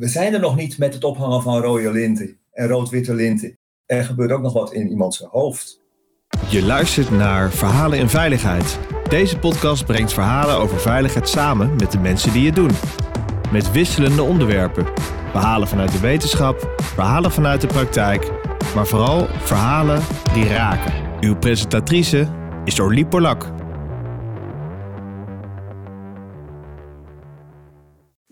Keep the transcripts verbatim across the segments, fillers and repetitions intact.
we zijn er nog niet met het ophangen van rode linten en rood-witte linten. Er gebeurt ook nog wat in iemands hoofd. Je luistert naar Verhalen in Veiligheid. Deze podcast brengt verhalen over veiligheid samen met de mensen die het doen. Met wisselende onderwerpen. Verhalen vanuit de wetenschap, verhalen vanuit de praktijk, maar vooral verhalen die raken. Uw presentatrice is Orlie Polak.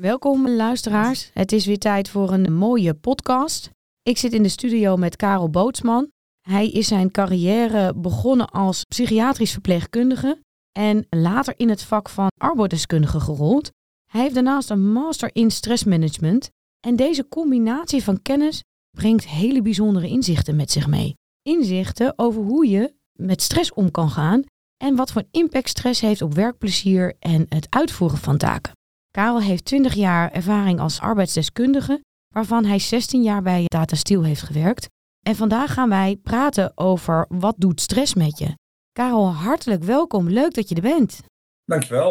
Welkom luisteraars, het is weer tijd voor een mooie podcast. Ik zit in de studio met Karel Bootsman. Hij is zijn carrière begonnen als psychiatrisch verpleegkundige en later in het vak van arbeidsdeskundige gerold. Hij heeft daarnaast een master in stressmanagement en deze combinatie van kennis brengt hele bijzondere inzichten met zich mee. Inzichten over hoe je met stress om kan gaan en wat voor impact stress heeft op werkplezier en het uitvoeren van taken. Karel heeft twintig jaar ervaring als arbeidsdeskundige, waarvan hij zestien jaar bij Data Steel heeft gewerkt. En vandaag gaan wij praten over wat doet stress met je. Karel, hartelijk welkom. Leuk dat je er bent. Dankjewel.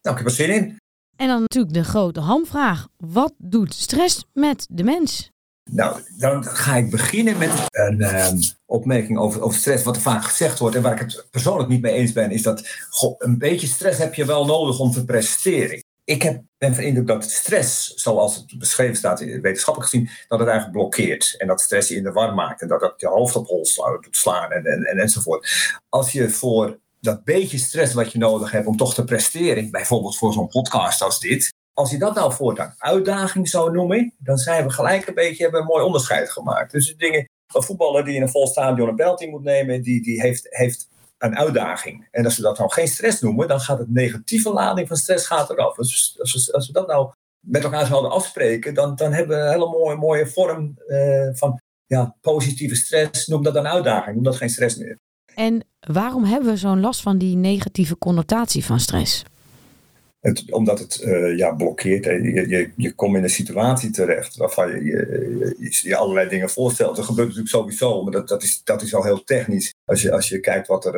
Nou, ik heb er zin in. En dan natuurlijk de grote hamvraag. Wat doet stress met de mens? Nou, dan ga ik beginnen met een uh, opmerking over, over stress, wat er vaak gezegd wordt. En waar ik het persoonlijk niet mee eens ben, is dat goh, een beetje stress heb je wel nodig om te presteren. Ik heb, ben van indruk dat stress, zoals het beschreven staat in wetenschappelijk gezien, dat het eigenlijk blokkeert. En dat stress je in de war maakt. En dat dat je hoofd op hol doet slaan en, en, en, enzovoort. Als je voor dat beetje stress wat je nodig hebt om toch te presteren, bijvoorbeeld voor zo'n podcast als dit, als je dat nou voortaan uitdaging zou noemen, dan zijn we gelijk een beetje, hebben een mooi onderscheid gemaakt. Dus de dingen, een voetballer die in een vol stadion een penalty moet nemen, die, die heeft... heeft een uitdaging. En als we dat nou geen stress noemen, dan gaat het negatieve lading van stress gaat eraf. Dus als we, als we dat nou met elkaar zouden afspreken, dan, dan hebben we een hele mooie, mooie vorm eh, van ja, positieve stress. Noem dat een uitdaging, noem dat geen stress meer. En waarom hebben we zo'n last van die negatieve connotatie van stress? Het, omdat het uh, ja, blokkeert. Je, je, je komt in een situatie terecht waarvan je je, je je allerlei dingen voorstelt. Dat gebeurt natuurlijk sowieso, maar dat, dat, is, dat is al heel technisch. Als je, als je kijkt wat er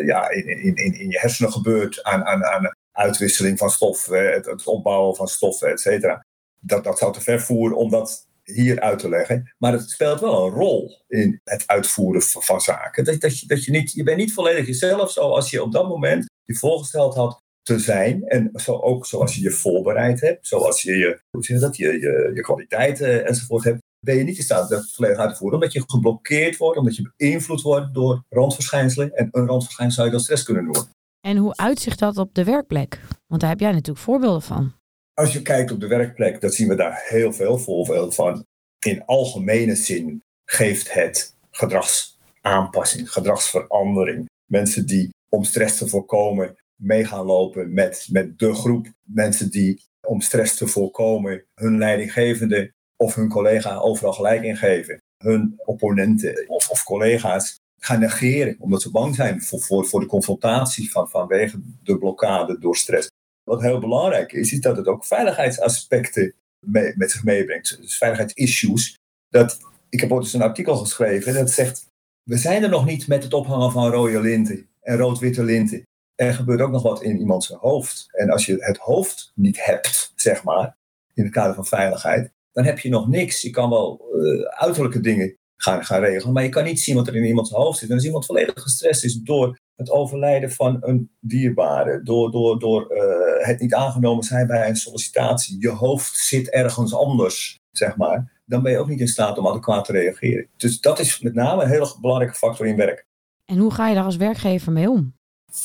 uh, ja, in, in, in je hersenen gebeurt aan, aan, aan uitwisseling van stof, het, het opbouwen van stoffen, et cetera. Dat, dat zou te ver voeren om dat hier uit te leggen. Maar het speelt wel een rol in het uitvoeren van, van zaken. Dat, dat je, dat je, niet, je bent niet volledig jezelf zoals je op dat moment je voorgesteld had te zijn. En zo ook zoals je je voorbereid hebt, zoals je je, hoe zeg je, dat, je, je, je kwaliteiten enzovoort hebt, ben je niet in staat dat volledig uit te voeren. Omdat je geblokkeerd wordt, omdat je beïnvloed wordt door randverschijnselen. En een randverschijnsel zou je dan stress kunnen noemen. En hoe uitzicht dat op de werkplek? Want daar heb jij natuurlijk voorbeelden van. Als je kijkt op de werkplek, dan zien we daar heel veel voorbeelden van. In algemene zin geeft het gedragsaanpassing, gedragsverandering. Mensen die om stress te voorkomen mee gaan lopen met, met de groep. Mensen die om stress te voorkomen hun leidinggevende of hun collega overal gelijk in geven. Hun opponenten of, of collega's gaan negeren omdat ze bang zijn voor, voor, voor de confrontatie van, vanwege de blokkade door stress. Wat heel belangrijk is, is dat het ook veiligheidsaspecten mee, met zich meebrengt. Dus veiligheidsissues. Dat, ik heb ooit eens een artikel geschreven dat zegt, we zijn er nog niet met het ophangen van rode linten en rood-witte linten. Er gebeurt ook nog wat in iemands hoofd. En als je het hoofd niet hebt, zeg maar, in het kader van veiligheid, dan heb je nog niks. Je kan wel uh, uiterlijke dingen gaan, gaan regelen, maar je kan niet zien wat er in iemands hoofd zit. En als iemand volledig gestrest is door het overlijden van een dierbare, door, door, door uh, het niet aangenomen zijn bij een sollicitatie, je hoofd zit ergens anders, zeg maar, dan ben je ook niet in staat om adequaat te reageren. Dus dat is met name een heel belangrijke factor in werk. En hoe ga je daar als werkgever mee om?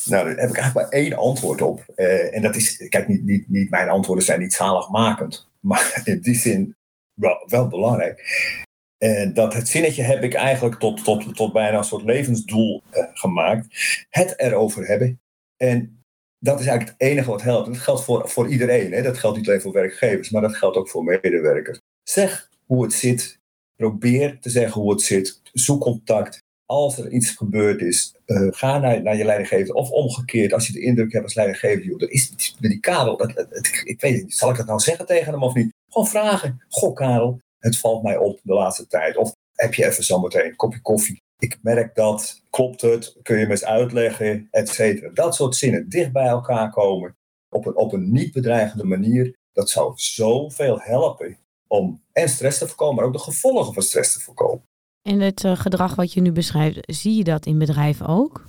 Nou, daar heb ik eigenlijk maar één antwoord op. Uh, en dat is, kijk, niet, niet, niet mijn antwoorden zijn niet zaligmakend. Maar in die zin wel, wel belangrijk. En dat het zinnetje heb ik eigenlijk tot, tot, tot bijna een soort levensdoel uh, gemaakt. Het erover hebben. En dat is eigenlijk het enige wat helpt. En dat geldt voor, voor iedereen. Hè? Dat geldt niet alleen voor werkgevers, maar dat geldt ook voor medewerkers. Zeg hoe het zit. Probeer te zeggen hoe het zit. Zoek contact. Als er iets gebeurd is, uh, ga naar, naar je leidinggever. Of omgekeerd, als je de indruk hebt als leidinggever, joh, er is iets met die Karel. Dat, dat, dat, ik weet het niet, zal ik dat nou zeggen tegen hem of niet? Gewoon vragen. Goh Karel, het valt mij op de laatste tijd. Of heb je even zometeen een kopje koffie? Ik merk dat, klopt het? Kun je me eens uitleggen? Et cetera. Dat soort zinnen dicht bij elkaar komen. Op een, op een niet bedreigende manier. Dat zou zoveel helpen om en stress te voorkomen, maar ook de gevolgen van stress te voorkomen. En het uh, gedrag wat je nu beschrijft, zie je dat in bedrijven ook?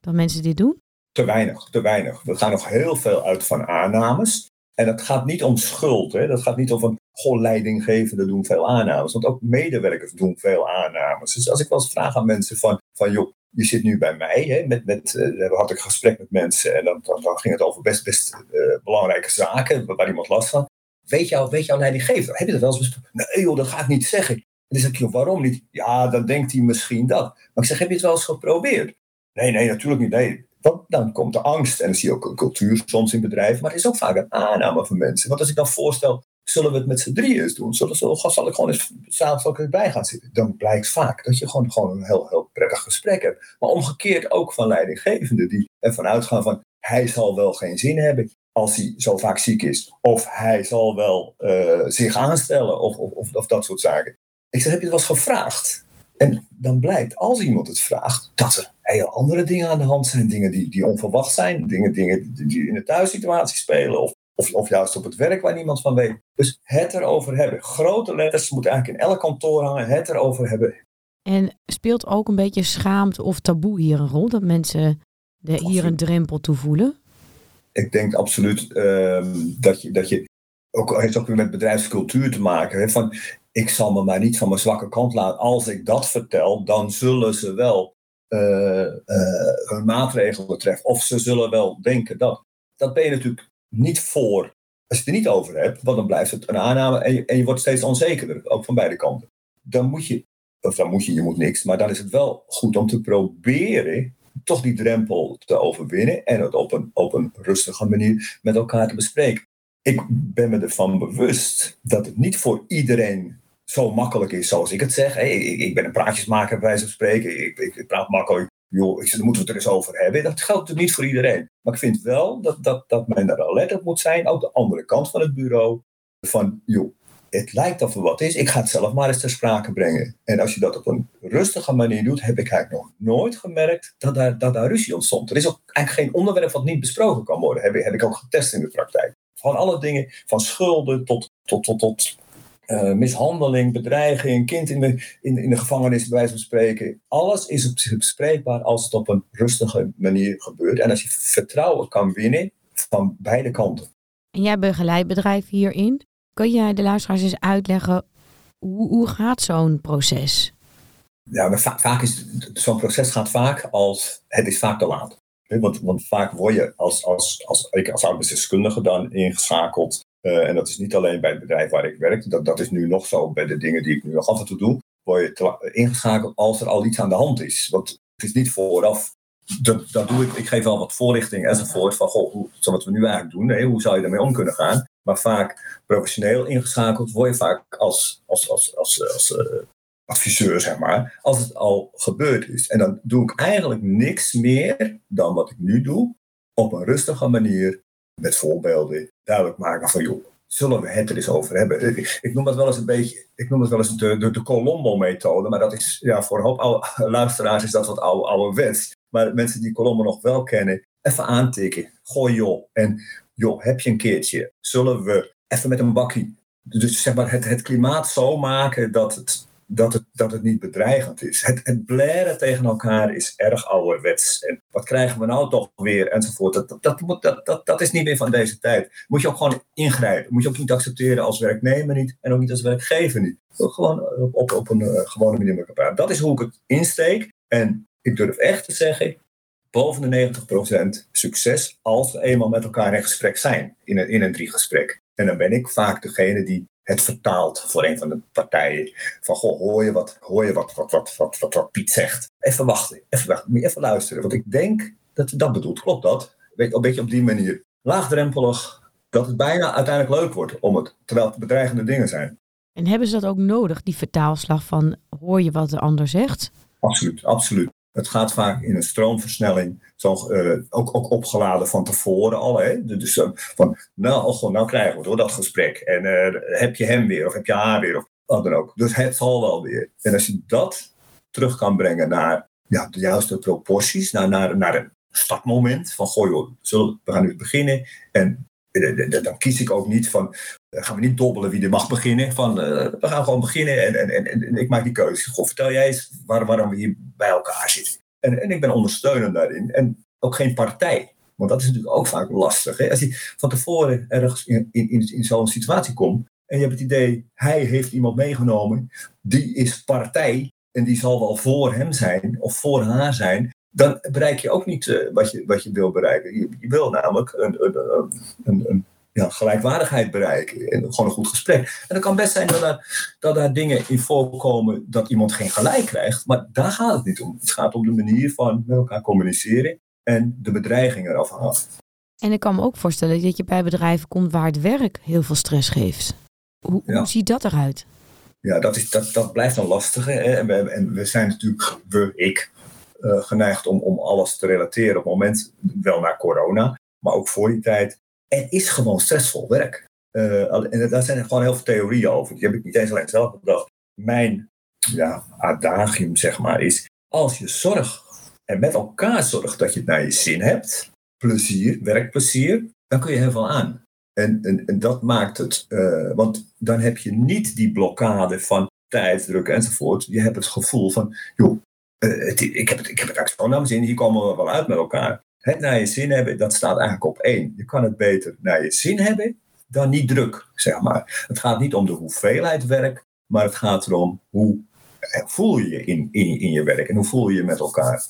Dat mensen dit doen? Te weinig, te weinig. We gaan nog heel veel uit van aannames. En dat gaat niet om schuld. Hè? Dat gaat niet om van, goh, leidinggevenden doen veel aannames. Want ook medewerkers doen veel aannames. Dus als ik wel eens vraag aan mensen van, van joh, je zit nu bij mij. Hè? Met, met, uh, had ik een gesprek met mensen en dan, dan, dan ging het over best, best uh, belangrijke zaken waar, waar iemand last van. Weet jouw weet jou leidinggever? Heb je dat wel eens besproken? Nee joh, dat ga ik niet zeggen. En dan zeg ik, joh, waarom niet? Ja, dan denkt hij misschien dat. Maar ik zeg, heb je het wel eens geprobeerd? Nee, nee, natuurlijk niet, nee. Want dan komt de angst. En dan zie je ook een cultuur soms in bedrijven. Maar het is ook vaak een aanname van mensen. Want als ik dan voorstel, zullen we het met z'n drieën eens doen? Zullen, zullen, zal ik gewoon eens s'avonds bij gaan zitten? Dan blijkt vaak dat je gewoon, gewoon een heel, heel prettig gesprek hebt. Maar omgekeerd ook van leidinggevenden die ervan uitgaan van, hij zal wel geen zin hebben als hij zo vaak ziek is. Of hij zal wel uh, zich aanstellen of, of, of, of dat soort zaken. Ik zeg, heb je het wel eens gevraagd? En dan blijkt, als iemand het vraagt, dat er heel andere dingen aan de hand zijn. Dingen die, die onverwacht zijn. Dingen, dingen die in de thuissituatie spelen. Of, of, of juist op het werk waar niemand van weet. Dus het erover hebben. Grote letters moeten eigenlijk in elk kantoor hangen. Het erover hebben. En speelt ook een beetje schaamte of taboe hier een rol? Dat mensen de, hier een drempel toe voelen? Ik denk absoluut uh, dat je... Dat je ook, heeft ook weer met bedrijfscultuur te maken. Hè, van, ik zal me maar niet van mijn zwakke kant laten. Als ik dat vertel, dan zullen ze wel uh, uh, hun maatregelen treffen. Of ze zullen wel denken dat. Dat ben je natuurlijk niet voor. Als je het er niet over hebt, want dan blijft het een aanname. En je, en je wordt steeds onzekerder, ook van beide kanten. Dan moet je, of dan moet je, je moet niks. Maar dan is het wel goed om te proberen toch die drempel te overwinnen. En het op een, op een rustige manier met elkaar te bespreken. Ik ben me ervan bewust dat het niet voor iedereen zo makkelijk is zoals ik het zeg. Hey, ik, ik ben een praatjesmaker bij wijze van spreken. Ik, ik, ik praat makkelijk. Joh, ik, daar moeten we het er eens over hebben. Dat geldt er niet voor iedereen. Maar ik vind wel dat, dat, dat men daar alert op moet zijn. Ook de andere kant van het bureau. Van, joh, het lijkt of er wat is. Ik ga het zelf maar eens ter sprake brengen. En als je dat op een rustige manier doet, heb ik eigenlijk nog nooit gemerkt dat daar, dat daar ruzie ontstond. Er is ook eigenlijk geen onderwerp wat niet besproken kan worden. Heb, heb ik ook getest in de praktijk. Van alle dingen, van schulden tot, tot, tot, tot uh, mishandeling, bedreiging, kind in de, in, in de gevangenis bij wijze van spreken. Alles is bespreekbaar als het op een rustige manier gebeurt. En als je vertrouwen kan winnen van beide kanten. En jij begeleidt bedrijven hierin. Kun jij de luisteraars eens uitleggen, hoe, hoe gaat zo'n proces? Ja, maar va- vaak is, zo'n proces gaat vaak als, het is vaak te laat. Want, want vaak word je als, als, als, als, als arbeidsdeskundige dan ingeschakeld. Uh, en dat is niet alleen bij het bedrijf waar ik werk. Dat, dat is nu nog zo bij de dingen die ik nu nog af en toe doe. Word je te, ingeschakeld als er al iets aan de hand is. Want het is niet vooraf. Dat, dat doe ik. Ik geef al wat voorlichting enzovoort. Van goh, hoe zal wat we nu eigenlijk doen? Nee, hoe zou je daarmee om kunnen gaan? Maar vaak professioneel ingeschakeld word je vaak als... als, als, als, als, als uh, adviseur, zeg maar, als het al gebeurd is. En dan doe ik eigenlijk niks meer dan wat ik nu doe, op een rustige manier, met voorbeelden, duidelijk maken van, joh, zullen we het er eens over hebben? Ik, ik noem dat wel eens een beetje, ik noem dat wel eens de, de, de Colombo-methode, maar dat is, ja, voor een hoop oude, luisteraars is dat wat oude, ouderwets. Maar mensen die Colombo nog wel kennen, even aantikken. Gooi joh, en joh, heb je een keertje? Zullen we even met een bakkie, dus zeg maar het, het klimaat zo maken dat het Dat het, dat het niet bedreigend is. Het, het blaren tegen elkaar is erg ouderwets. En wat krijgen we nou toch weer? Enzovoort. Dat, dat, dat, dat, dat, dat is niet meer van deze tijd. Moet je ook gewoon ingrijpen. Moet je ook niet accepteren als werknemer niet. En ook niet als werkgever niet. Gewoon op, op, op een uh, gewone manier met elkaar. Dat is hoe ik het insteek. En ik durf echt te zeggen, boven de negentig procent succes als we eenmaal met elkaar in gesprek zijn. In een, in een drie gesprek. En dan ben ik vaak degene die het vertaalt voor een van de partijen. Van, goh, hoor je wat, hoor je wat, wat, wat, wat, wat, wat Piet zegt? Even wachten, even wachten, even luisteren. Want ik denk dat dat bedoelt, klopt dat? Een beetje op die manier. Laagdrempelig, dat het bijna uiteindelijk leuk wordt om het, terwijl het bedreigende dingen zijn. En hebben ze dat ook nodig, die vertaalslag van, hoor je wat de ander zegt? Absoluut, absoluut. Het gaat vaak in een stroomversnelling, zo, uh, ook, ook opgeladen van tevoren al. Hè? Dus uh, van, nou, oh god, nou krijgen we het, hoor, dat gesprek. En uh, heb je hem weer, of heb je haar weer, of wat dan ook. Dus het zal wel weer. En als je dat terug kan brengen naar, ja, de juiste proporties, naar, naar, naar een startmoment van, goh joh, zullen we, we gaan nu beginnen. En uh, uh, dan kies ik ook niet van, Dan gaan we niet dobbelen wie er mag beginnen. Van, uh, we gaan gewoon beginnen en, en, en, en ik maak die keuze. Goh, vertel jij eens waar, waarom we hier bij elkaar zitten. En, en ik ben ondersteunend daarin. En ook geen partij. Want dat is natuurlijk ook vaak lastig. Hè? Als je van tevoren ergens in, in, in, in zo'n situatie komt. En je hebt het idee, hij heeft iemand meegenomen. Die is partij. En die zal wel voor hem zijn. Of voor haar zijn. Dan bereik je ook niet uh, wat, je, wat je wil bereiken. Je, je wil namelijk een... een, een, een, een Ja, gelijkwaardigheid bereiken en gewoon een goed gesprek. En het kan best zijn dat daar, dat daar dingen in voorkomen dat iemand geen gelijk krijgt, maar daar gaat het niet om. Het gaat om de manier van met elkaar communiceren en de bedreiging eraf halen. En ik kan me ook voorstellen dat je bij bedrijven komt waar het werk heel veel stress geeft. Hoe, ja. hoe ziet dat eruit? Ja, dat, is, dat, dat blijft een lastige. Hè? En, we, en we zijn natuurlijk, we, ik, uh, geneigd om, om alles te relateren op het moment, wel naar corona, maar ook voor die tijd. Het is gewoon stressvol werk. Uh, en daar zijn er gewoon heel veel theorieën over. Die heb ik niet eens alleen zelf bedacht. Mijn ja, adagium, zeg maar, is... als je zorgt en met elkaar zorgt dat je het naar je zin hebt... plezier, werkplezier, dan kun je heel veel aan. En, en, en dat maakt het... Uh, want dan heb je niet die blokkade van tijdsdruk enzovoort. Je hebt het gevoel van... joh, uh, het, ik heb het eigenlijk zo naar mijn zin. Hier komen we wel uit met elkaar. Het naar je zin hebben, dat staat eigenlijk op één. Je kan het beter naar je zin hebben dan niet druk, zeg maar. Het gaat niet om de hoeveelheid werk, maar het gaat erom hoe voel je je in, in, in je werk en hoe voel je je met elkaar.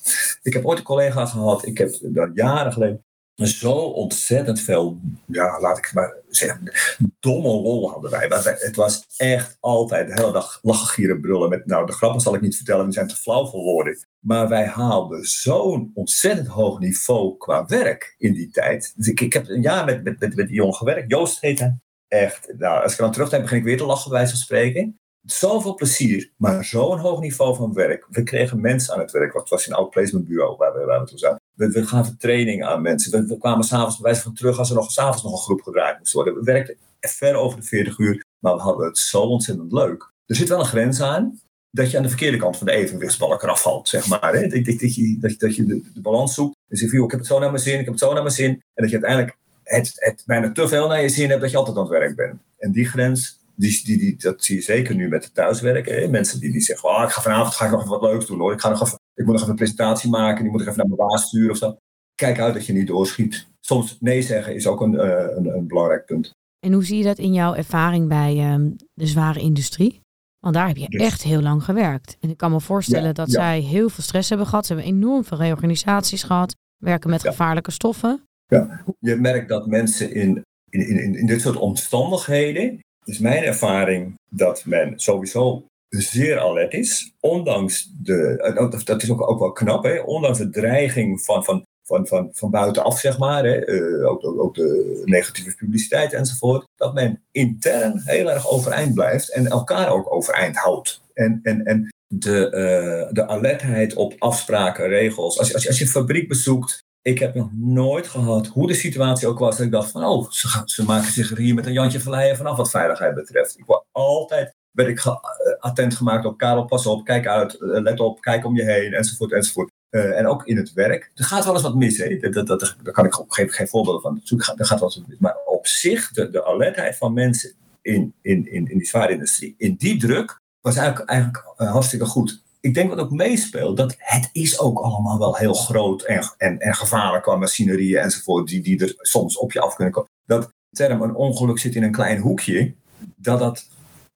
Ik heb ooit een collega gehad, ik heb dat jaren geleden zo ontzettend veel, ja, laat ik het maar zeggen, domme lol hadden wij. Het was echt altijd de hele dag lachen, gieren, brullen. Met, nou, de grappen zal ik niet vertellen, die zijn te flauw voor woorden. Maar wij haalden zo'n ontzettend hoog niveau qua werk in die tijd. Dus ik, ik heb een jaar met, met, met, met die jongen gewerkt, Joost heet hij. Echt, nou, als ik dan terugdenk, begin ik weer te lachen bij wijze van spreken. Zoveel plezier, maar zo'n hoog niveau van werk. We kregen mensen aan het werk, want het was een oud placementbureau waar we, waar we toen zaten. We, we gaven training aan mensen. We, we kwamen s'avonds bij wijze van terug als er nog s'avonds nog een groep gedraaid moest worden. We werkten ver over de veertig uur, maar we hadden het zo ontzettend leuk. Er zit wel een grens aan dat je aan de verkeerde kant van de evenwichtsbalk eraf valt, zeg maar. Hè? Dat, dat, dat je, dat, dat je de, de balans zoekt. Dus ik, ik heb het zo naar mijn zin, ik heb het zo naar mijn zin. En dat je uiteindelijk het, het bijna te veel naar je zin hebt dat je altijd aan het werk bent. En die grens... Die, die, die, dat zie je zeker nu met het thuiswerken. Hè? Mensen die, die zeggen, oh, ik ga vanavond ga ik nog wat leuks doen hoor. Ik, ga nog even, ik moet nog even een presentatie maken. Die moet ik even naar mijn baas sturen of zo. Kijk uit dat je niet doorschiet. Soms nee zeggen is ook een, uh, een, een belangrijk punt. En hoe zie je dat in jouw ervaring bij um, de zware industrie? Want daar heb je dus echt heel lang gewerkt. En ik kan me voorstellen ja, dat ja. zij heel veel stress hebben gehad. Ze hebben enorm veel reorganisaties gehad. Werken met ja. gevaarlijke stoffen. Ja. Je merkt dat mensen in, in, in, in dit soort omstandigheden... is mijn ervaring dat men sowieso zeer alert is. Ondanks de, dat is ook, ook wel knap, hè? Ondanks de dreiging van, van, van, van, van buitenaf, zeg maar. Hè? Uh, ook, ook, ook de negatieve publiciteit enzovoort. Dat men intern heel erg overeind blijft en elkaar ook overeind houdt. En, en, en de, uh, de alertheid op afspraken, regels. Als je, als je, als je een fabriek bezoekt. Ik heb nog nooit gehad, hoe de situatie ook was, dat ik dacht van, oh, ze, gaan, ze maken zich er hier met een Jantje Verleijen vanaf wat veiligheid betreft. Ik word altijd, werd ik ge, attent gemaakt op, Karel, pas op, kijk uit, let op, kijk om je heen, enzovoort, enzovoort. Uh, en ook in het werk. Er gaat wel eens wat mis, hè. Dat, dat, dat, daar kan ik op een gegeven moment geen voorbeelden van zoeken. Er gaat wel eens wat mis. Maar op zich, de, de alertheid van mensen in, in, in, in die zware industrie, in die druk, was eigenlijk, eigenlijk uh, hartstikke goed. Ik denk wat ook meespeelt, dat het is ook allemaal wel heel groot en, en, en gevaarlijk qua machinerieën enzovoort, die, die er soms op je af kunnen komen. Dat de term een ongeluk zit in een klein hoekje, dat dat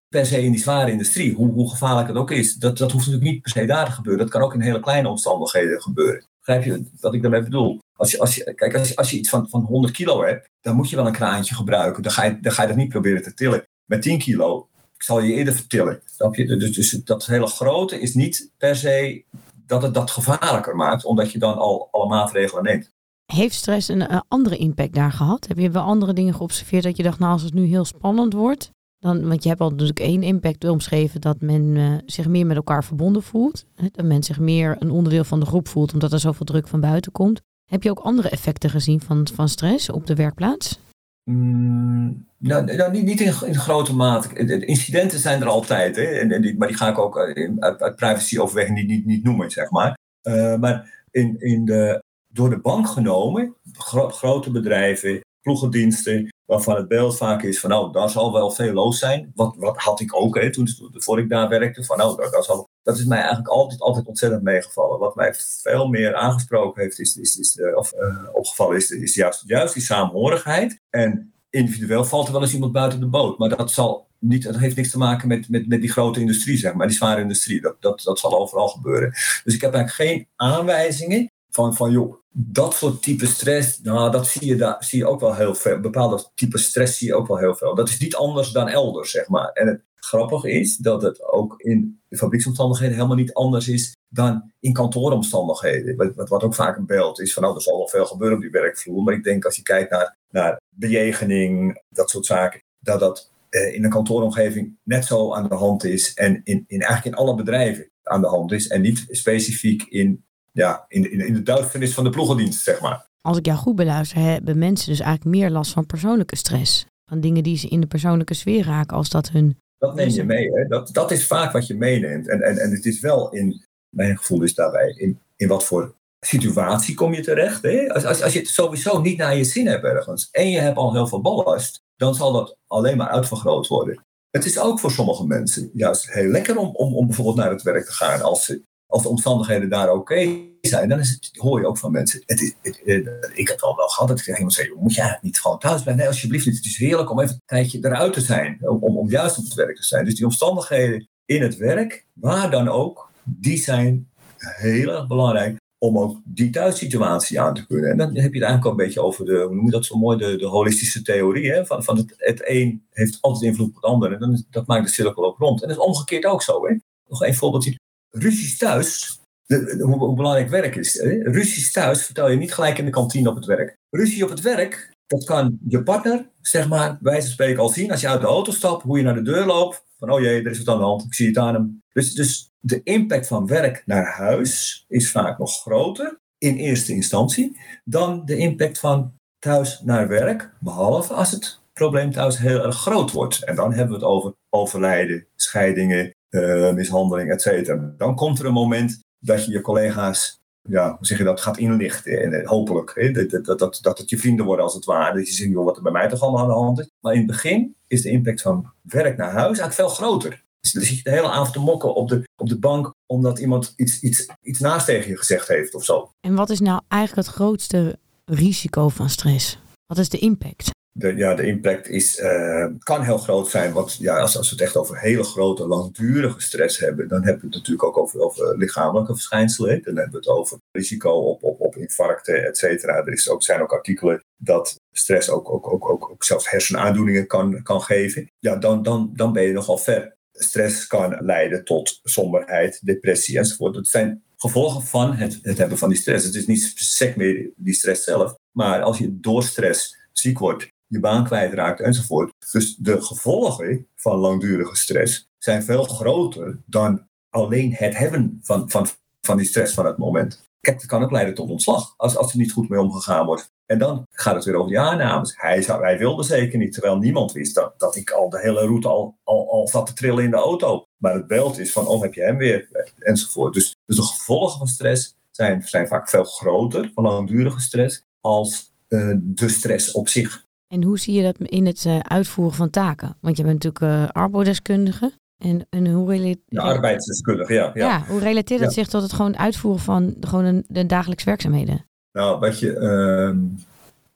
per se in die zware industrie, hoe, hoe gevaarlijk het ook is, dat, dat hoeft natuurlijk niet per se daar te gebeuren. Dat kan ook in hele kleine omstandigheden gebeuren. Begrijp je wat ik daarmee bedoel? Als je, als je, kijk, als je, als je iets van, van honderd kilo hebt, dan moet je wel een kraantje gebruiken. Dan ga je, dan ga je dat niet proberen te tillen. Met tien kilo... Ik zal je eerder vertellen. Dus, dus dat hele grote is niet per se dat het dat gevaarlijker maakt, omdat je dan al alle maatregelen neemt. Heeft stress een uh, andere impact daar gehad? Heb je wel andere dingen geobserveerd dat je dacht, nou als het nu heel spannend wordt, dan, want je hebt al natuurlijk één impact omschreven, dat men uh, zich meer met elkaar verbonden voelt. Hè? Dat men zich meer een onderdeel van de groep voelt, omdat er zoveel druk van buiten komt. Heb je ook andere effecten gezien van, van stress op de werkplaats? Mm, nou, nou, niet, niet in, in grote mate. De incidenten zijn er altijd, hè? En, en die, maar die ga ik ook uit, uit privacyoverweging niet, niet, niet noemen, zeg maar. Uh, maar in, in de, door de bank genomen, gro- grote bedrijven ploegendiensten, waarvan het beeld vaak is van nou, daar zal wel veel los zijn. Wat, wat had ik ook hè, toen, voor ik daar werkte. Van, nou, daar, daar zal, dat is mij eigenlijk altijd, altijd ontzettend meegevallen. Wat mij veel meer aangesproken heeft, is, is, is, uh, of uh, opgevallen is, is juist, juist die saamhorigheid. En individueel valt er wel eens iemand buiten de boot. Maar dat, zal niet, dat heeft niks te maken met, met, met die grote industrie, zeg maar, die zware industrie. Dat, dat, dat zal overal gebeuren. Dus ik heb eigenlijk geen aanwijzingen. Van, van joh, dat soort type stress, nou, dat zie je, daar, zie je ook wel heel veel. Bepaalde type stress zie je ook wel heel veel. Dat is niet anders dan elders, zeg maar. En het grappige is dat het ook in fabrieksomstandigheden helemaal niet anders is dan in kantooromstandigheden. Wat, wat ook vaak een beeld is van, nou, er zal wel veel gebeuren op die werkvloer. Maar ik denk als je kijkt naar, naar bejegening, dat soort zaken, dat dat eh, in een kantooromgeving net zo aan de hand is. En in, in eigenlijk in alle bedrijven aan de hand is. En niet specifiek in... Ja, in de, in de duisternis van de ploegendienst, zeg maar. Als ik jou goed beluister, hebben mensen dus eigenlijk meer last van persoonlijke stress. Van dingen die ze in de persoonlijke sfeer raken, als dat hun... Dat neem je mee, hè. Dat, dat is vaak wat je meeneemt. En, en, en het is wel, in mijn gevoel is daarbij, in, in wat voor situatie kom je terecht. Hè? Als, als, als je het sowieso niet naar je zin hebt ergens, en je hebt al heel veel ballast, dan zal dat alleen maar uitvergroot worden. Het is ook voor sommige mensen juist heel lekker om, om, om bijvoorbeeld naar het werk te gaan als ze... Als de omstandigheden daar oké okay zijn, dan is het, hoor je ook van mensen. Het is, het, het, ik heb al wel gehad dat ik tegen iemand zei, moet je eigenlijk niet gewoon thuis blijven? Nee, alsjeblieft niet. Het is heerlijk om even een tijdje eruit te zijn. Om, om, om juist op het werk te zijn. Dus die omstandigheden in het werk, waar dan ook, die zijn heel erg belangrijk. Om ook die thuissituatie aan te kunnen. En dan heb je het eigenlijk al een beetje over de, hoe noem je dat zo mooi, de, de holistische theorie. Hè? Van, van het, het een heeft altijd invloed op het ander. En dan is, dat maakt de cirkel ook rond. En dat is omgekeerd ook zo. Hè? Nog één voorbeeldje. Ruzies thuis, de, de, hoe, hoe belangrijk werk is. Hè? Ruzies thuis vertel je niet gelijk in de kantine op het werk. Ruzie op het werk, dat kan je partner, zeg maar, wijze van spreken al zien. Als je uit de auto stapt, hoe je naar de deur loopt. Van, oh jee, er is wat aan de hand, ik zie het aan hem. Dus, dus de impact van werk naar huis is vaak nog groter, in eerste instantie, dan de impact van thuis naar werk. Behalve als het probleem thuis heel erg groot wordt. En dan hebben we het over overlijden, scheidingen. Uh, mishandeling, et cetera. Dan komt er een moment dat je je collega's, ja, hoe zeg je dat, gaat inlichten. En, en hopelijk hè, dat, dat, dat, dat het je vrienden worden als het ware. Dat je ziet, joh, wat er bij mij toch allemaal aan de hand is. Maar in het begin is de impact van werk naar huis eigenlijk veel groter. Dus dan zit je de hele avond te mokken op de, op de bank omdat iemand iets, iets, iets naast tegen je gezegd heeft of zo. En wat is nou eigenlijk het grootste risico van stress? Wat is de impact? De, ja, de impact is, uh, kan heel groot zijn. Want ja, als, als we het echt over hele grote, langdurige stress hebben... dan hebben we het natuurlijk ook over, over lichamelijke verschijnselen. Dan hebben we het over risico op, op, op infarcten, et cetera. Er is ook, zijn ook artikelen dat stress ook, ook, ook, ook, ook zelfs hersenaandoeningen kan, kan geven. Ja, dan, dan, dan ben je nogal ver. Stress kan leiden tot somberheid, depressie enzovoort. Dat zijn gevolgen van het, het hebben van die stress. Het is niet sec meer die stress zelf. Maar als je door stress ziek wordt... je baan kwijtraakt enzovoort. Dus de gevolgen van langdurige stress zijn veel groter dan alleen het hebben van, van, van die stress van het moment. Kijk, dat kan ook leiden tot ontslag als, als er niet goed mee omgegaan wordt. En dan gaat het weer over die aannames. Hij, zou, hij wilde zeker niet, terwijl niemand wist dat, dat ik al de hele route al, al, al zat te trillen in de auto. Maar het beeld is van, oh, heb je hem weer, enzovoort. Dus, dus de gevolgen van stress zijn, zijn vaak veel groter van langdurige stress als uh, de stress op zich. En hoe zie je dat in het uitvoeren van taken? Want je bent natuurlijk uh, arbeidsdeskundige. En, en hoe relate... ja, arbeidsdeskundige, ja, ja. Ja, hoe relateert het ja. zich tot het gewoon uitvoeren van gewoon een, de dagelijks werkzaamheden? Nou, wat je... Um,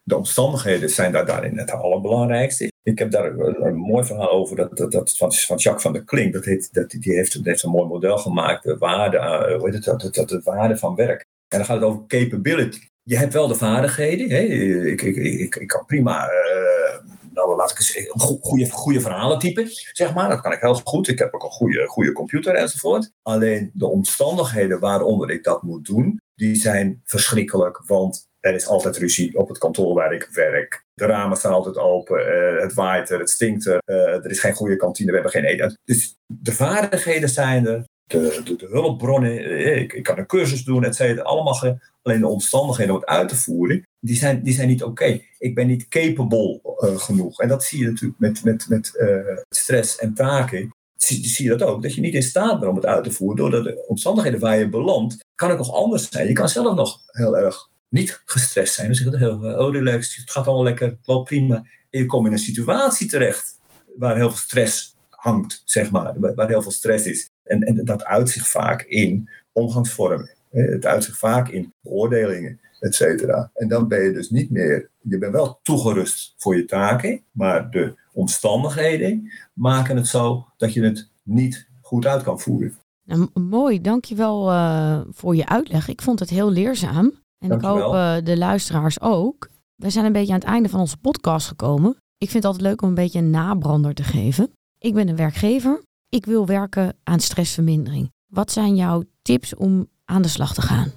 de omstandigheden zijn daar, daarin het allerbelangrijkste. Ik heb daar een, een mooi verhaal over. Dat, dat, dat van, van Jacques van der Klink. Dat heet, dat, die heeft, dat heeft een mooi model gemaakt. De waarde, uh, hoe heet het, dat, dat, de waarde van werk. En dan gaat het over capability. Je hebt wel de vaardigheden. Hè? Ik, ik, ik, ik kan prima, uh, nou laat ik eens, goede, goede verhalen typen, zeg maar. Dat kan ik heel goed. Ik heb ook een goede, goede computer enzovoort. Alleen de omstandigheden waaronder ik dat moet doen, die zijn verschrikkelijk. Want er is altijd ruzie op het kantoor waar ik werk. De ramen staan altijd open. Uh, het waait er, het stinkt er. Uh, er is geen goede kantine, we hebben geen eten. Dus de vaardigheden zijn er. De, de, de hulpbronnen, ik, ik kan een cursus doen, et cetera. Allemaal ge, alleen de omstandigheden om het uit te voeren, die zijn, die zijn niet oké. Okay. Ik ben niet capable uh, genoeg. En dat zie je natuurlijk met, met, met uh, stress en taken. Zie, zie je dat ook, dat je niet in staat bent om het uit te voeren. Doordat de omstandigheden waar je belandt, kan het nog anders zijn. Je kan zelf nog heel erg niet gestrest zijn. Dan zeggen ze heel veel, oh relax, het gaat allemaal lekker, het loopt prima. En je komt in een situatie terecht waar heel veel stress hangt, zeg maar, waar heel veel stress is. En, en dat uit zich vaak in omgangsvormen. Het uit zich vaak in beoordelingen, et cetera. En dan ben je dus niet meer... Je bent wel toegerust voor je taken, maar de omstandigheden maken het zo dat je het niet goed uit kan voeren. Nou, mooi, dankjewel uh, voor je uitleg. Ik vond het heel leerzaam. En dankjewel. Ik hoop uh, de luisteraars ook. We zijn een beetje aan het einde van onze podcast gekomen. Ik vind het altijd leuk om een beetje een nabrander te geven. Ik ben een werkgever. Ik wil werken aan stressvermindering. Wat zijn jouw tips om aan de slag te gaan?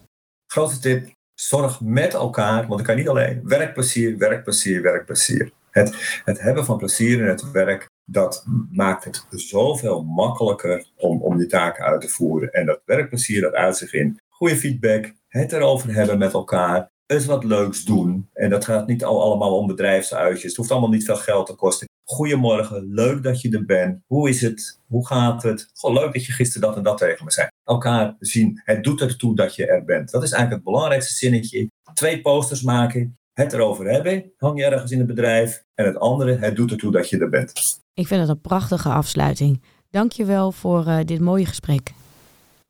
Grote tip, zorg met elkaar, want ik kan niet alleen. Werkplezier, werkplezier, werkplezier. Het, het hebben van plezier in het werk, dat maakt het zoveel makkelijker om, om je taken uit te voeren. En dat werkplezier, dat uit zich in goede feedback, het erover hebben met elkaar, eens wat leuks doen. En dat gaat niet al, allemaal om bedrijfsuitjes. Het hoeft allemaal niet veel geld te kosten. Goedemorgen, leuk dat je er bent. Hoe is het? Hoe gaat het? Goh, leuk dat je gisteren dat en dat tegen me zei. Elkaar zien. Het doet ertoe dat je er bent. Dat is eigenlijk het belangrijkste zinnetje. Twee posters maken. Het erover hebben. Hang je ergens in het bedrijf. En het andere, het doet ertoe dat je er bent. Ik vind het een prachtige afsluiting. Dank je wel voor uh, dit mooie gesprek.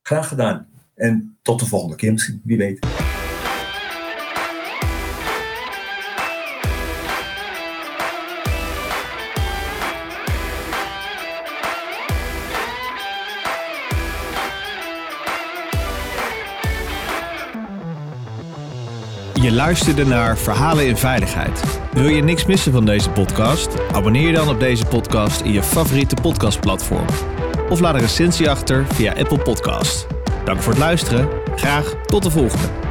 Graag gedaan. En tot de volgende keer misschien. Wie weet. Je luisterde naar Verhalen in Veiligheid. Wil je niks missen van deze podcast? Abonneer je dan op deze podcast in je favoriete podcastplatform. Of laat een recensie achter via Apple Podcast. Dank voor het luisteren. Graag tot de volgende.